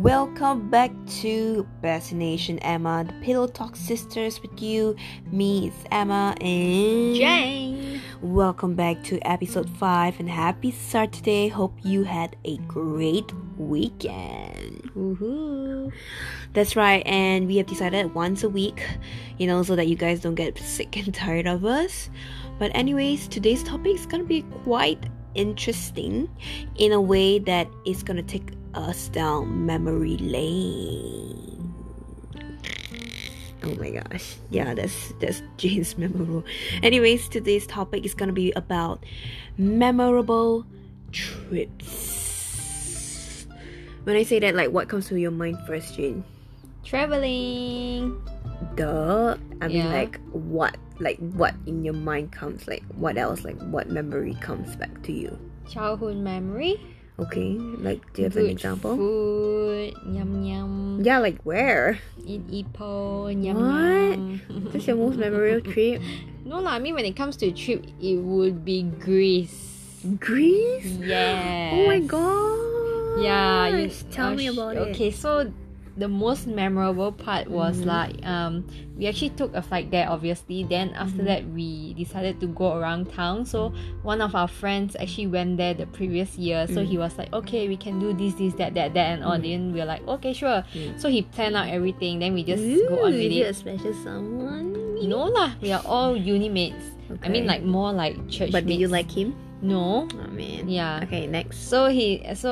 Welcome back to Bestination Emma, the Pillow Talk Sisters with you, me, it's Emma and Jane. Welcome back to episode 5 and happy Saturday. Hope you had a great weekend. Woohoo. That's right, and we have decided once a week, you know, so that you guys don't get sick and tired of us. But anyways, today's topic is going to be quite interesting in a way that is going to take us down memory lane. Oh my gosh. Yeah, that's Jane's memorable. Anyways, today's topic is gonna be about memorable trips. When I say that, like, what comes to your mind first, Jane? Traveling. Duh. I mean, like, what? Like, what in your mind comes? Like, what else? Like, what memory comes back to you? Childhood memory. Okay, like, do you have an example? Food, yum yum. Yeah, like where? In Ipoh, yum yum. What? That's your most memorable trip? No lah, I mean when it comes to a trip, it would be Greece. Greece? Yeah. Oh my god. Yeah. Tell me about it. Okay, so the most memorable part was like we actually took a flight there, obviously. Then after that, we decided to go around town. So one of our friends actually went there the previous year. So he was like, okay, we can do this, that, and all. Then we were like, okay, sure. So he planned out everything. Then we just go on with it. Is it a special someone? No lah, we are all uni mates. Okay. I mean, like, more like church mates. But do you like him? No. Oh man. Yeah. Okay, next. So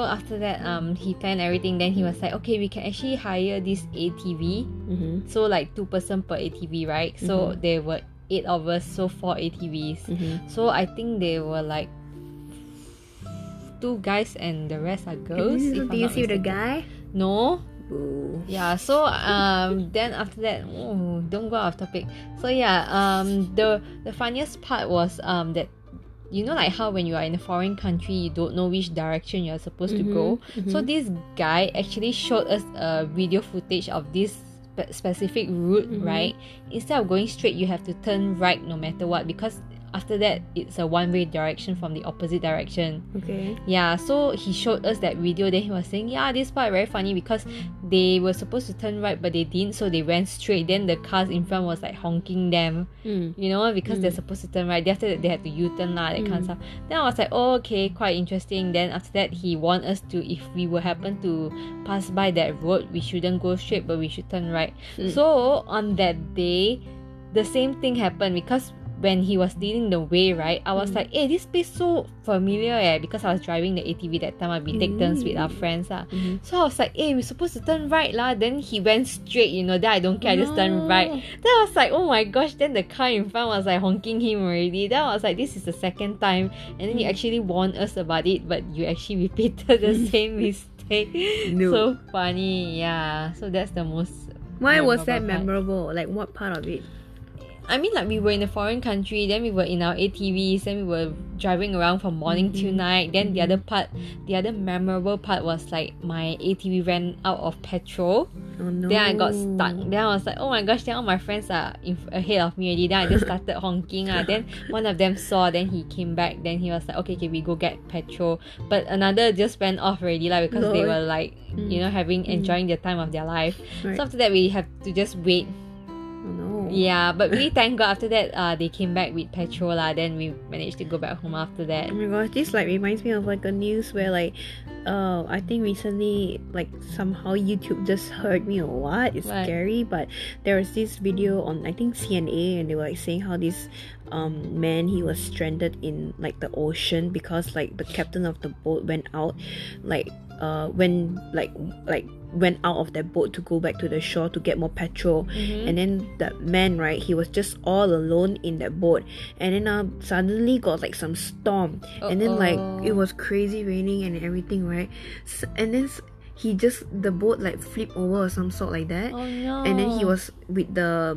after that, he planned everything. Then he was like, okay, we can actually hire this ATV. So like 2 person per ATV, right? So there were 8 of us, so 4 ATVs. So I think they were like 2 guys and the rest are girls. Do you see the guy? No. Ooh. Yeah. So then after that, don't go off topic. So yeah, the funniest part was that. You know, like how when you are in a foreign country, you don't know which direction you're supposed to go. So this guy actually showed us a video footage of this specific route, right? Instead of going straight, you have to turn right no matter what, because after that, it's a one-way direction from the opposite direction. Okay. Yeah, so he showed us that video. Then he was saying, yeah, this part very funny because they were supposed to turn right, but they didn't. So they went straight. Then the cars in front was like honking them, you know, because they're supposed to turn right. Then after that, they had to U-turn lah, that kind of stuff. Then I was like, oh, okay, quite interesting. Then after that, he warned us to, if we were happen to pass by that road, we shouldn't go straight, but we should turn right. So on that day, the same thing happened because when he was leading the way, right, I was like, hey, this place so familiar, because I was driving the ATV that time. We take turns with our friends. So I was like, hey, we're supposed to turn right lah. Then he went straight, you know, then I don't care, I just turn right. Then I was like, oh my gosh, then the car in front was like honking him already. Then I was like, this is the second time. And then you actually warned us about it, but you actually repeated the same mistake. No. So funny, yeah. So that's the most. Why was that memorable? Part. Like, what part of it? I mean, like, we were in a foreign country, then we were in our ATVs, then we were driving around from morning till night. Then the other memorable part was, like, my ATV ran out of petrol. Oh, no. Then I got stuck. Then I was like, oh my gosh, then all my friends are ahead of me already. Then I just started honking. Then one of them saw, then he came back. Then he was like, okay, can we go get petrol? But another just went off already, like, because they were, like, you know, enjoying the time of their life. Right. So after that, we have to just wait. Yeah, but really thank God after that they came back with petrol lah. Then we managed to go back home after that. Oh my gosh, this like reminds me of like a news where like I think recently like somehow YouTube just heard me or what. It's right. Scary, but there was this video on I think CNA and they were like saying how this man, he was stranded in like the ocean because like the captain of the boat went out like went out of that boat to go back to the shore to get more petrol. And then that man, right, he was just all alone in that boat, and then suddenly got like some storm. And then like it was crazy raining and everything, right? And then he just, the boat like flipped over or some sort like that. Oh, no. And then he was with the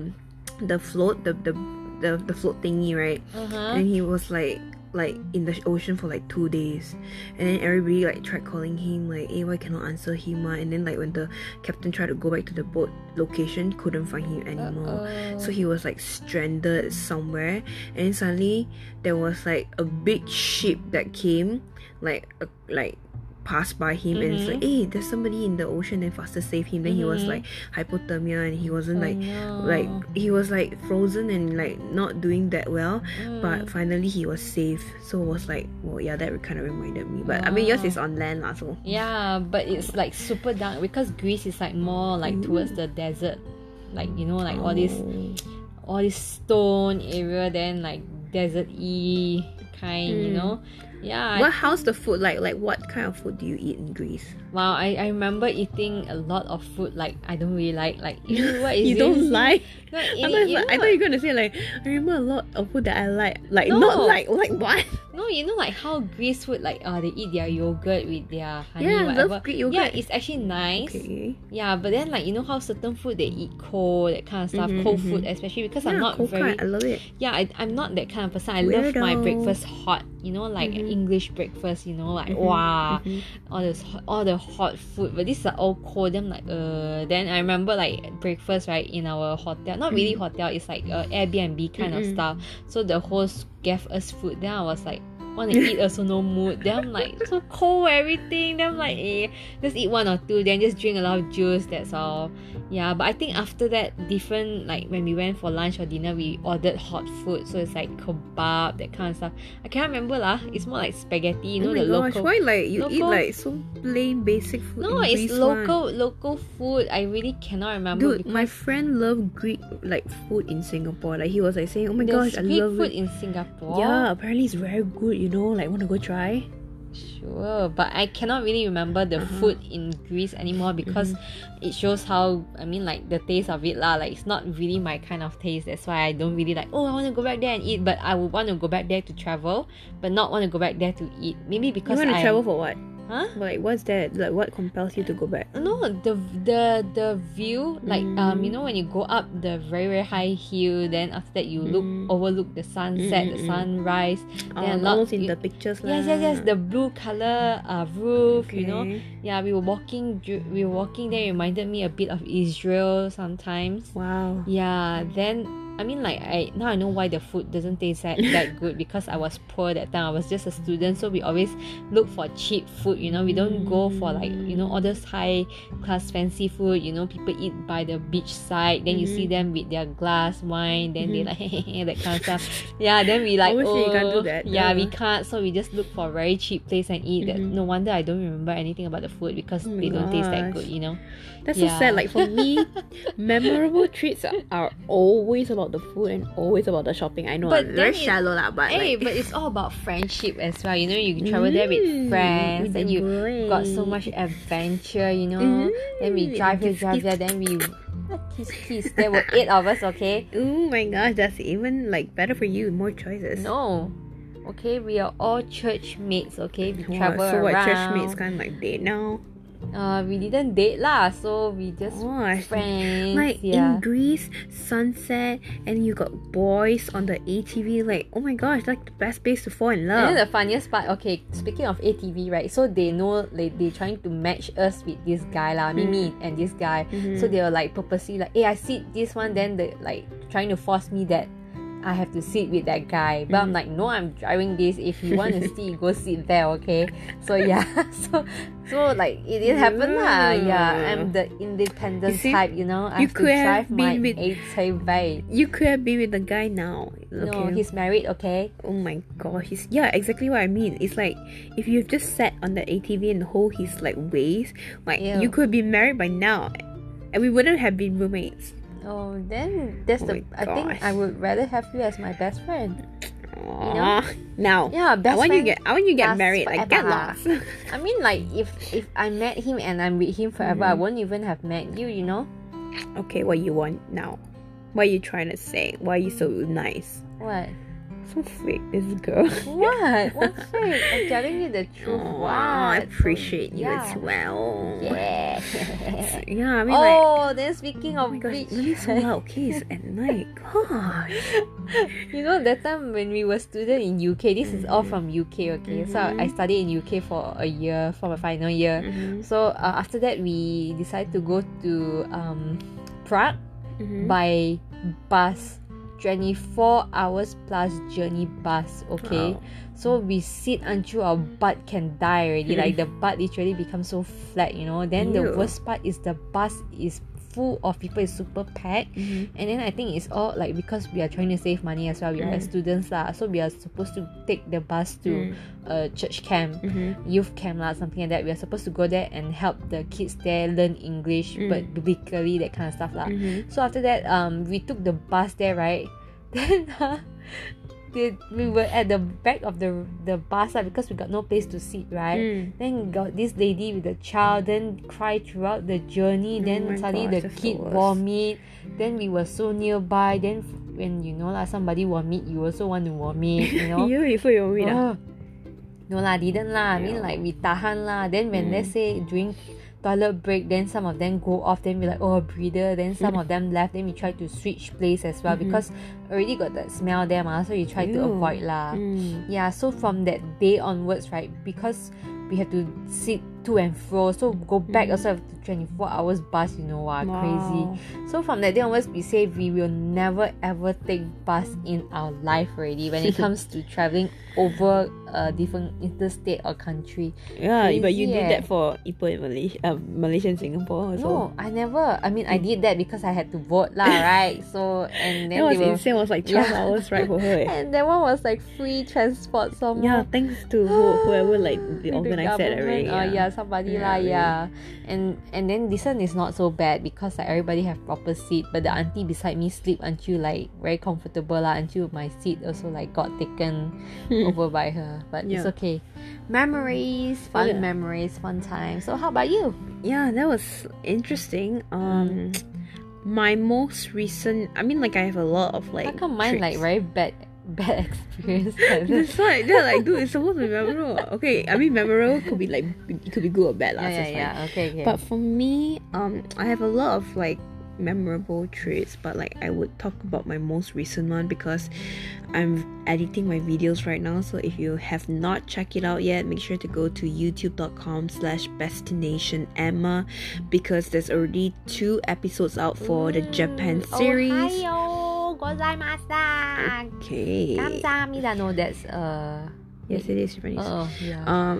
float, the float thingy, right? And he was like in the ocean for like 2 days, and then everybody like tried calling him like, hey, why cannot answer him, and then like when the captain tried to go back to the boat location, couldn't find him anymore. So he was like stranded somewhere, and suddenly there was like a big ship that came like passed by him and it's like, hey, there's somebody in the ocean and faster save him. Then he was like hypothermia and he wasn't like he was like frozen and like not doing that well, but finally he was safe. So it was like, well, yeah, that kind of reminded me. But I mean, yours is on land also. Yeah, but it's like super dark because Greece is like more like towards the desert, like, you know, like all this stone area, then like desert-y kind, you know. Yeah. Well, how's the food like? Like, what kind of food do you eat in Greece? Wow, I remember eating a lot of food. Like, I don't really like ew, what is you this? Don't like? Like I thought you were gonna say like, I remember a lot of food that I like. Like, no. Not like what? No, you know, like how Greece food, like they eat their yogurt with their honey, whatever. Love Greek yogurt. Yeah, it's actually nice. Okay. Yeah, but then like, you know how certain food they eat cold, that kind of stuff, cold food especially, because I'm not very. I love it. Yeah, I'm not that kind of person. I love my breakfast hot. You know, like English breakfast. You know, like wow, all the hot food. But these are all cold. Then like then I remember like breakfast right in our hotel. Not really hotel. It's like Airbnb kind of stuff. So the host gave us food. Then I was like, want to eat also no mood. Then I'm like, so cold everything. Then I'm like, just eat one or two. Then just drink a lot of juice. That's all. Yeah, but I think after that, different, like when we went for lunch or dinner, we ordered hot food. So it's like kebab, that kind of stuff. I can't remember lah. It's more like spaghetti. You know, the local. Why like you eat like so plain basic food? No, it's local food. I really cannot remember. Dude, my friend loved Greek like food in Singapore. Like he was like saying, oh my gosh, I love Greek food in Singapore. Yeah, apparently it's very good. You know, like, want to go try? Sure, but I cannot really remember the food in Greece anymore because it shows how, I mean, like, the taste of it lah. Like, it's not really my kind of taste. That's why I don't really like, oh, I want to go back there and eat. But I would want to go back there to travel, but not want to go back there to eat. Maybe because I... You want to travel for what? Huh? Like, what's that? Like, what compels you to go back? No, the view, like, you know, when you go up the very, very high hill, then after that you overlook the sunset, the sunrise. Almost in the pictures. Yes, the blue color roof, you know. Yeah, we were walking there, it reminded me a bit of Israel sometimes. Wow. Yeah, then... I mean, like, now I know why the food doesn't taste that good because I was poor that time. I was just a student, so we always look for cheap food, you know. We don't go for, like, you know, all those high-class fancy food, you know. People eat by the beach side, then you see them with their glass wine, then they like, hey, that kind of stuff. Yeah, then we like, obviously you can't do that. Yeah, we can't. So we just look for a very cheap place and eat that. No wonder I don't remember anything about the food because they don't taste that good, you know. That's so sad. Like, for me, memorable treats are always about the food and always about the shopping. I know, very shallow lah, but hey, like... but it's all about friendship as well. You know, you travel there with friends, and you got so much adventure. You know, then we drive there, then we kiss. There were 8 of us, okay? Oh my gosh, that's even like better for you. More choices. No. Okay, we are all church mates. Okay, we travel around. So what, church mates kind of like date now? We didn't date lah, so we just friends. Like in Greece, sunset, and you got boys on the ATV. Like, oh my gosh, like the best place to fall in love. And then the funniest part, okay, speaking of ATV, right? So they know, like, they're trying to match us with this guy lah, Mimi and this guy. So they were like purposely like, hey, I see this one, then they like trying to force me that I have to sit with that guy. But I'm like, no, I'm driving this. If you want to see, go sit there, okay? So yeah, so like it didn't happen lah. Yeah, I'm the independent type, you know. I have to drive my ATV. You could have been with the guy now. Okay. No, he's married, okay? Oh my god, yeah, exactly what I mean. It's like if you've just sat on the ATV and hold his like waist, like you could be married by now, and we wouldn't have been roommates. Oh, then that's I think I would rather have you as my best friend. Aww. You know? Now, yeah, best friend. I want you to get married. Like, get lost. I mean, like if I met him and I'm with him forever, I won't even have met you. You know? Okay, what you want now? What are you trying to say? Why are you so nice? What? So fake, this girl. What? What's fake? I'm telling you the truth. Oh, wow, I appreciate you as well. Yeah. Yeah, I mean, then speaking of beach, really so loud kids at night. Gosh. You know, that time when we were students in UK, this is all from UK, okay? So I studied in UK for a year, for my final year. So after that, we decided to go to Prague by bus. 24 hours plus journey bus, okay? Wow. So we sit until our butt can die already. Like the butt literally becomes so flat, you know. Then the worst part is the bus is full of people, is super packed. Mm-hmm. And then I think it's all like because we are trying to save money as well. We are students lah, so we are supposed to take the bus to church camp, youth camp lah, something like that. We are supposed to go there and help the kids there learn English, but biblically, that kind of stuff lah. So after that, we took the bus there, right? Then we were at the back of the bus because we got no place to sit, right? Then got this lady with a child, then cried throughout the journey. Then suddenly the kid vomit. Then we were so nearby. Then when you know lah, somebody vomit, you also want to vomit, you know. You also vomit lah. No lah, didn't lah. I mean like we tahan lah. Then when let's say during toilet break, then some of them go off, then we're like, oh, breather. Then some of them left, then we try to switch place as well, because already got that smell there ma, so you try to avoid lah. Yeah, so from that day onwards, right, because we have to sit to and fro, so go back also have to 24 hours bus, you know. Crazy. So from that day onwards, we say we will never ever take bus in our life already when it comes to traveling over a different interstate or country. Yeah, crazy, but you did that for Ipoh in Malaysia, Malaysia and Singapore also. No, I never. I mean, I did that because I had to vote lah, right? So, and then that was insane. It was like 12 hours right for her. And that one was like free transport somewhere. Yeah, thanks to whoever like organized that already. Somebody lah, and then this one is not so bad because like everybody have proper seat, but the auntie beside me sleep until like very comfortable lah, until my seat also like got taken over by her, but it's okay. Memories, fun time. So how about you? Yeah, that was interesting. My most recent, I mean, like I have a lot of like. How come mine trips? Like very bad experience? That's why they're like, dude, it's supposed to be memorable. Okay, I mean, memorable could be like, it could be good or bad lah. Okay. But for me, I have a lot of like memorable traits, but like I would talk about my most recent one because I'm editing my videos right now. So if you have not checked it out yet, make sure to go to youtube.com/Bestination Emma because there's already 2 episodes out for the Japan series. Ohio. Okay. Kamsahamnida. No, that's yes, it is Japanese.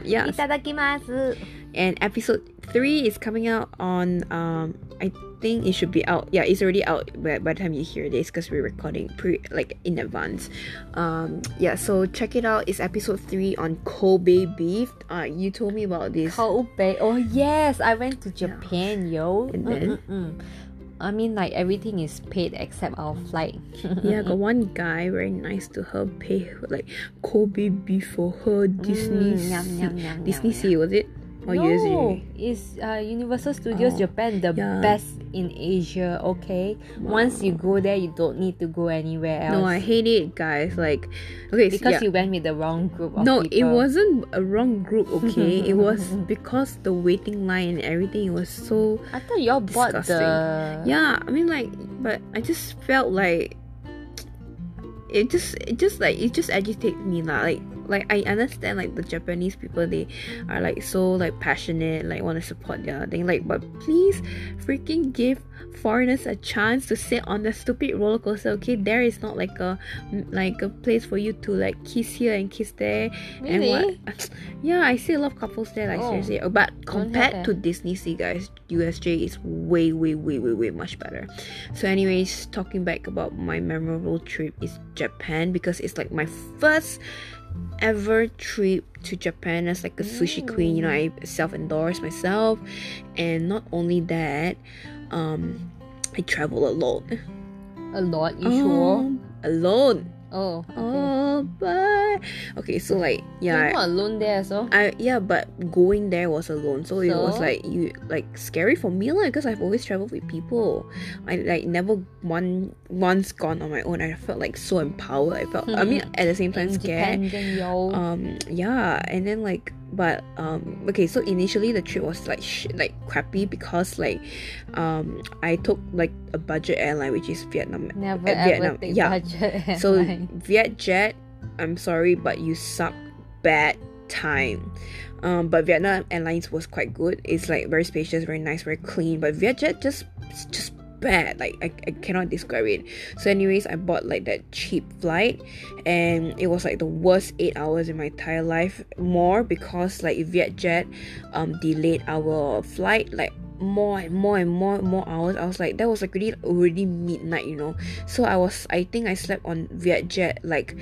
Itadakimasu. And episode 3 is coming out on I think it should be out. Yeah, it's already out by the time you hear this because we're recording in advance. Yeah, so check it out. It's episode 3 on Kobe beef. You told me about this. Kobe. Oh yes, I went to Japan, yo. And then. I mean, like, everything is paid except our flight. Yeah, got one guy very nice to her, pay her, like, Kobe beef for her, DisneySea, was it? Or USA? It's Universal Studios Japan, the best in Asia, okay? Wow. Once you go there, you don't need to go anywhere else. No, I hate it, guys. Like, okay, because you went with the wrong group of people. No, it wasn't a wrong group, okay? It was because the waiting line and everything, it was so I thought y'all bought the... Yeah, I mean, like, but I just felt like... It just agitates me lah. Like I understand like the Japanese people, they are like so like passionate, like want to support their thing, like, but please freaking give foreigners a chance to sit on the stupid roller coaster, okay? There is not like a place for you to like kiss here and kiss there. Really? And what? Yeah, I see a lot of couples there, like seriously. But compared to DisneySea, guys, USJ is way much better. So anyways, talking back about my memorable trip is Japan because it's like my first ever trip to Japan as like a sushi queen, you know. I self-endorsed myself, and not only that, I travel alone. A lot, you sure? Alone. Oh, okay. Oh, but okay, so like, yeah, you're not alone there, so but going there was alone, so it was like you like scary for me, like, because I've always traveled with people. I like never once gone on my own. I felt like so empowered. I felt, I mean, at the same time scared. Yeah, and then like. But okay, so initially the trip was like crappy because like I took like a budget airline, which is Vietnam. Never Vietnam. Ever take budget airline. So Vietjet, I'm sorry, but you suck bad time. But Vietnam Airlines was quite good. It's like very spacious, very nice, very clean. But Vietjet just bad. Like I cannot describe it. So anyways, I bought like that cheap flight, and it was like the worst 8 hours in my entire life. More because like Vietjet delayed our flight like more hours. I was like, that was like already midnight, you know. So I think I slept on Vietjet like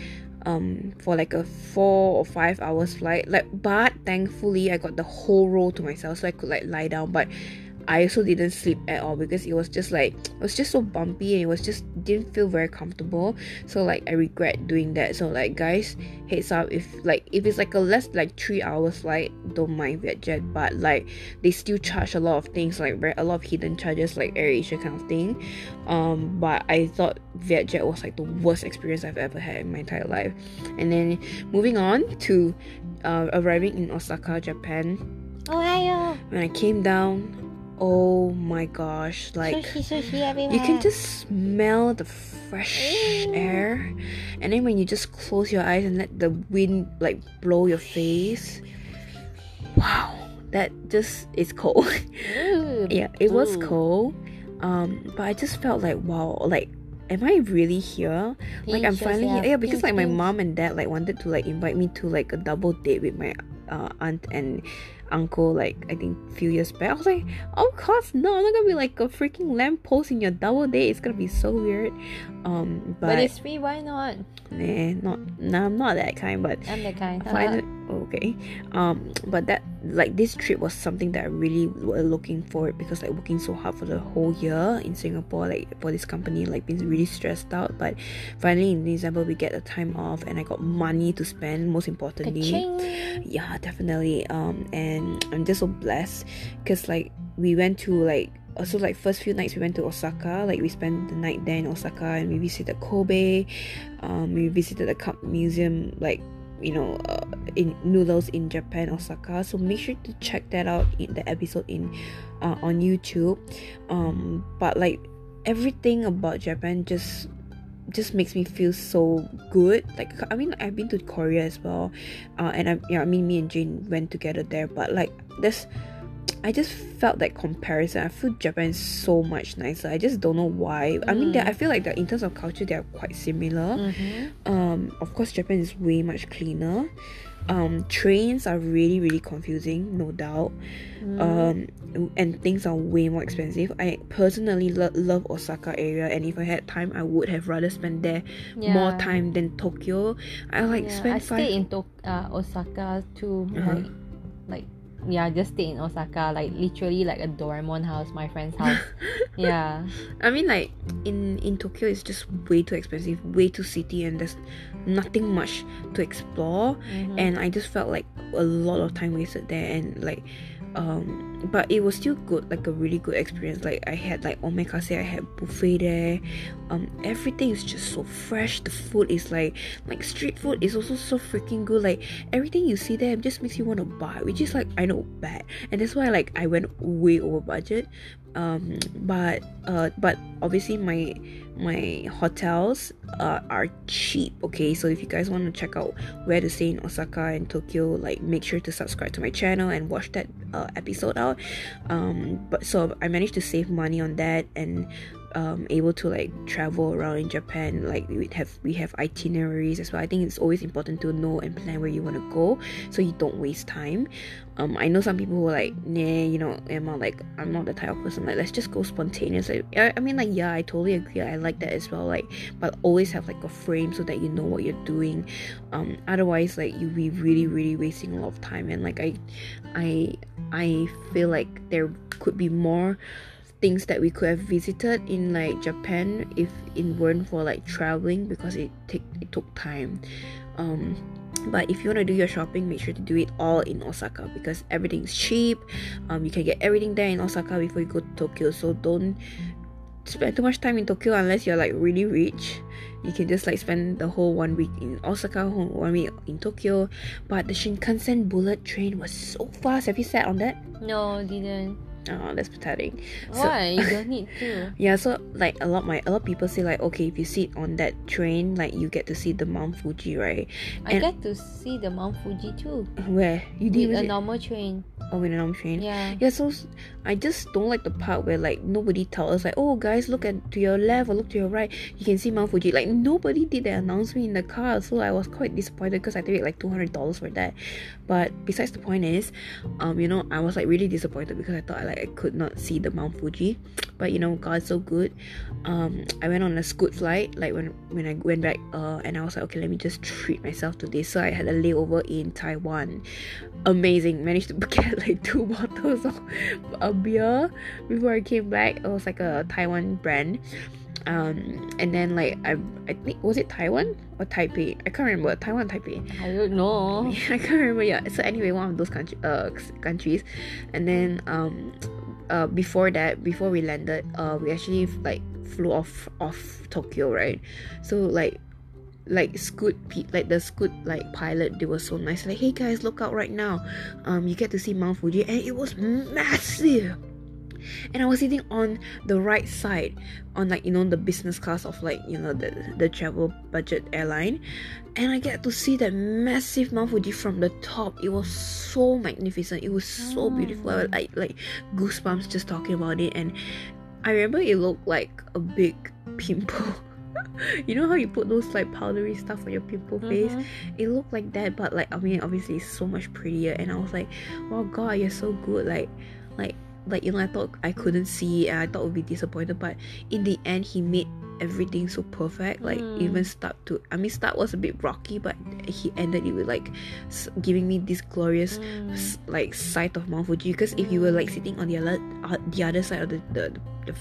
for like a 4 or 5 hours flight, like, but thankfully I got the whole row to myself, so I could like lie down. But I also didn't sleep at all because it was just like, it was just so bumpy, and it was just didn't feel very comfortable. So like I regret doing that. So like guys, heads up, if it's like a less like 3 hours flight, don't mind Vietjet, but like they still charge a lot of things, like a lot of hidden charges, like Air Asia kind of thing. But I thought Vietjet was like the worst experience I've ever had in my entire life. And then moving on to arriving in Osaka, Japan. Ohio. When I came down, oh my gosh, like sushi everywhere. You can just smell the fresh air, and then when you just close your eyes and let the wind like blow your face, wow, that just is cold. Yeah, it was cold. But I just felt like, wow, like am I really here? Like I'm finally here. Yeah, because like my mom and dad like wanted to like invite me to like a double date with my aunt and uncle, like I think a few years back. I was like, of course, no, I'm not gonna be like a freaking lamppost in your double date. It's gonna be so weird. But it's free, why not? I'm not that kind, but I'm that kind. Okay. But that, like, this trip was something that I really were looking forward, because like working so hard for the whole year in Singapore, like for this company, like been really stressed out. But finally in December we get a time off, and I got money to spend, most importantly. Ka-ching! Yeah, definitely. And I'm just so blessed because like we went to like, also like first few nights we went to Osaka, like we spent the night there in Osaka, and we visited Kobe, we visited the cup museum, like, you know, in noodles in Japan, Osaka. So make sure to check that out in the episode in on YouTube. But like everything about Japan just makes me feel so good. Like, I mean, I've been to Korea as well, and me and Jane went together there. But like I just felt that comparison. I feel Japan is so much nicer. I just don't know why. I mean, I feel like that in terms of culture, they are quite similar. Mm-hmm. Of course, Japan is way much cleaner. Trains are really, really confusing, no doubt. And things are way more expensive. I personally love Osaka area, and if I had time, I would have rather spent there more time than Tokyo. I stayed in Osaka too. Uh-huh. Yeah, just stay in Osaka, like literally like a Doraemon house, my friend's house. Yeah, I mean, like in Tokyo it's just way too expensive, way too city, and there's nothing much to explore. Mm-hmm. And I just felt like a lot of time wasted there, and like but it was still good, like a really good experience. Like I had like omakase, I had buffet there. Everything is just so fresh. The food is like street food is also so freaking good. Like everything you see there just makes you want to buy, which is like, I know, bad, and that's why like I went way over budget. But obviously my hotels are cheap. Okay, so if you guys want to check out where to stay in Osaka and Tokyo, like make sure to subscribe to my channel and watch that episode out. But so I managed to save money on that, and able to like travel around in Japan. Like we have itineraries as well. I think it's always important to know and plan where you want to go, so you don't waste time. I know some people who are like, you know, Emma, like I'm not the type of person, like let's just go spontaneously. I mean, like, yeah, I totally agree, I like that as well, like, but always have like a frame so that you know what you're doing. Otherwise like you'll be really, really wasting a lot of time. And like I feel like there could be more things that we could have visited in like Japan if it weren't for like traveling, because it took time. But if you want to do your shopping, make sure to do it all in Osaka, because everything's cheap. You can get everything there in Osaka before you go to Tokyo. So don't spend too much time in Tokyo unless you're like really rich. You can just like spend the whole 1 week in Osaka, 1 week in Tokyo. But the Shinkansen bullet train was so fast. Have you sat on that? No, didn't. Oh, that's pathetic. Why? So, you don't need to. Yeah, so like a lot of people say like, okay, if you sit on that train, like you get to see the Mount Fuji, right? I get to see the Mount Fuji too. Where? You did with a normal train. Oh, with a normal train. Yeah. Yeah, so I just don't like the part where like nobody tells us like, oh guys, look at to your left or look to your right, you can see Mount Fuji. Like nobody did that announcement in the car, so I was quite disappointed because I paid like $200 for that. But besides the point is, you know, I was like really disappointed because I thought like I could not see the Mount Fuji. But you know, God's so good. I went on a Scoot flight like when I went back, and I was like, okay, let me just treat myself to this. So I had a layover in Taiwan. Amazing, managed to get like 2 bottles of a beer before I came back. It was like a Taiwan brand. And then like I think, was it Taiwan or Taipei? I can't remember. Taiwan, Taipei, I don't know. I can't remember. Yeah, so anyway, one of those countries. And then before we landed, we actually like flew off Tokyo, right? So like Scoot, like the Scoot like pilot, they were so nice, like, hey guys, look out right now, you get to see Mount Fuji. And it was massive, and I was sitting on the right side on like, you know, the business class of like, you know, the travel budget airline, and I get to see that massive Mount Fuji from the top. It was so magnificent, it was so beautiful. I like goosebumps just talking about it. And I remember it looked like a big pimple. You know how you put those like powdery stuff on your pimple face? It looked like that, but like, I mean, obviously it's so much prettier. And I was like, wow, God, you're so good. Like you know, I thought I couldn't see, and I thought I would be disappointed, but in the end he made everything so perfect. Like even start was a bit rocky, but he ended it with like giving me this glorious like sight of Mount Fuji. Because if you were like sitting on the other side of the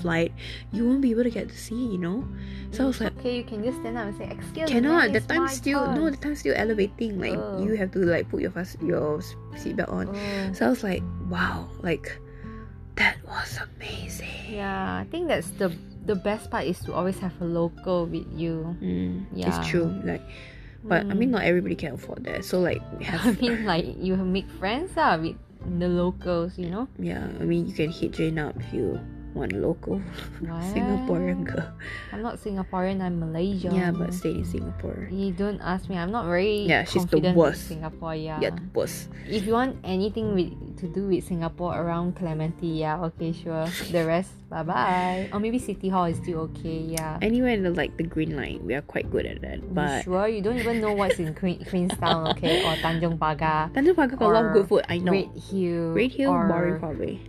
flight, you won't be able to get to see, you know. So I was like, okay, you can just stand up and say, excuse me. Cannot. The time's still elevating. Like you have to like put your seatbelt on. So I was like, wow, like, that was amazing. Yeah, I think that's the best part is to always have a local with you. Yeah, it's true. Like, but I mean, not everybody can afford that. So like, you make friends with the locals, you know. Yeah, I mean, you can hit Jane up if you want local. What? Singaporean girl. I'm not Singaporean. I'm Malaysian. Yeah, but stay in Singapore. You don't ask me. I'm not very. Yeah, she's the worst. Singapore. Yeah, the worst. If you want anything to do with Singapore around Clementi, yeah, okay, sure. The rest, bye bye. Or maybe City Hall is still okay, yeah. Anywhere in the, like the Green Line, we are quite good at that. But you sure, you don't even know what's in Queenstown, okay, or Tanjong Pagar. Tanjong Pagar got a lot of good food. I know. Red Hill, boring probably.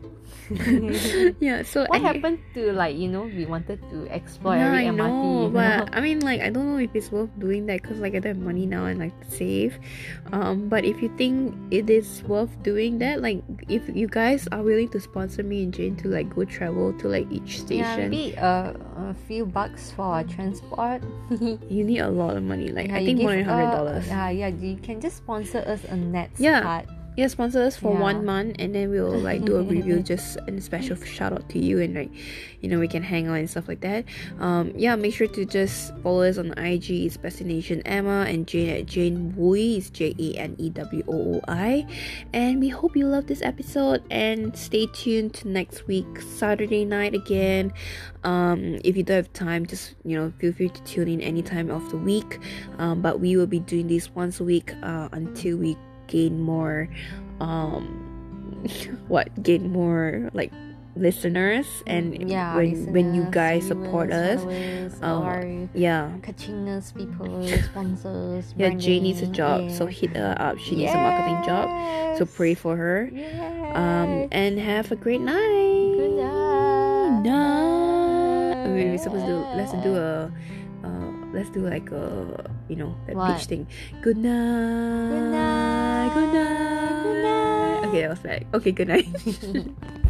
Yeah. So what happened to like, you know, we wanted to explore every MRT. But I mean, like, I don't know if it's worth doing that because like I don't have money now and like save. But if you think it is worth doing that, like, if you guys are willing to sponsor me and Jane to like go travel to like each station, maybe a few bucks for transport. You need a lot of money. Like, I think more than $100. Yeah, you can just sponsor us a Nets card. Yeah, sponsor us for 1 month, and then we'll like do a review, just a special shout out to you, and like, you know, we can hang out and stuff like that. Yeah, make sure to just follow us on IG. It's Bestination Emma, and Jane at Jane Wooi. It's JANEWOOI. And we hope you love this episode, and stay tuned to next week Saturday night again. If you don't have time, just, you know, feel free to tune in any time of the week. But we will be doing this once a week until we gain more like listeners. And when you guys support us, catching us, people, sponsors, Jane needs a job, so hit her up. She needs a marketing job, so pray for her. And have a great night. Good night. I mean, we're supposed to let's do like a, you know, that pitch thing. Good night. Good night. Good night. Good night. Okay, that was like, okay, good night.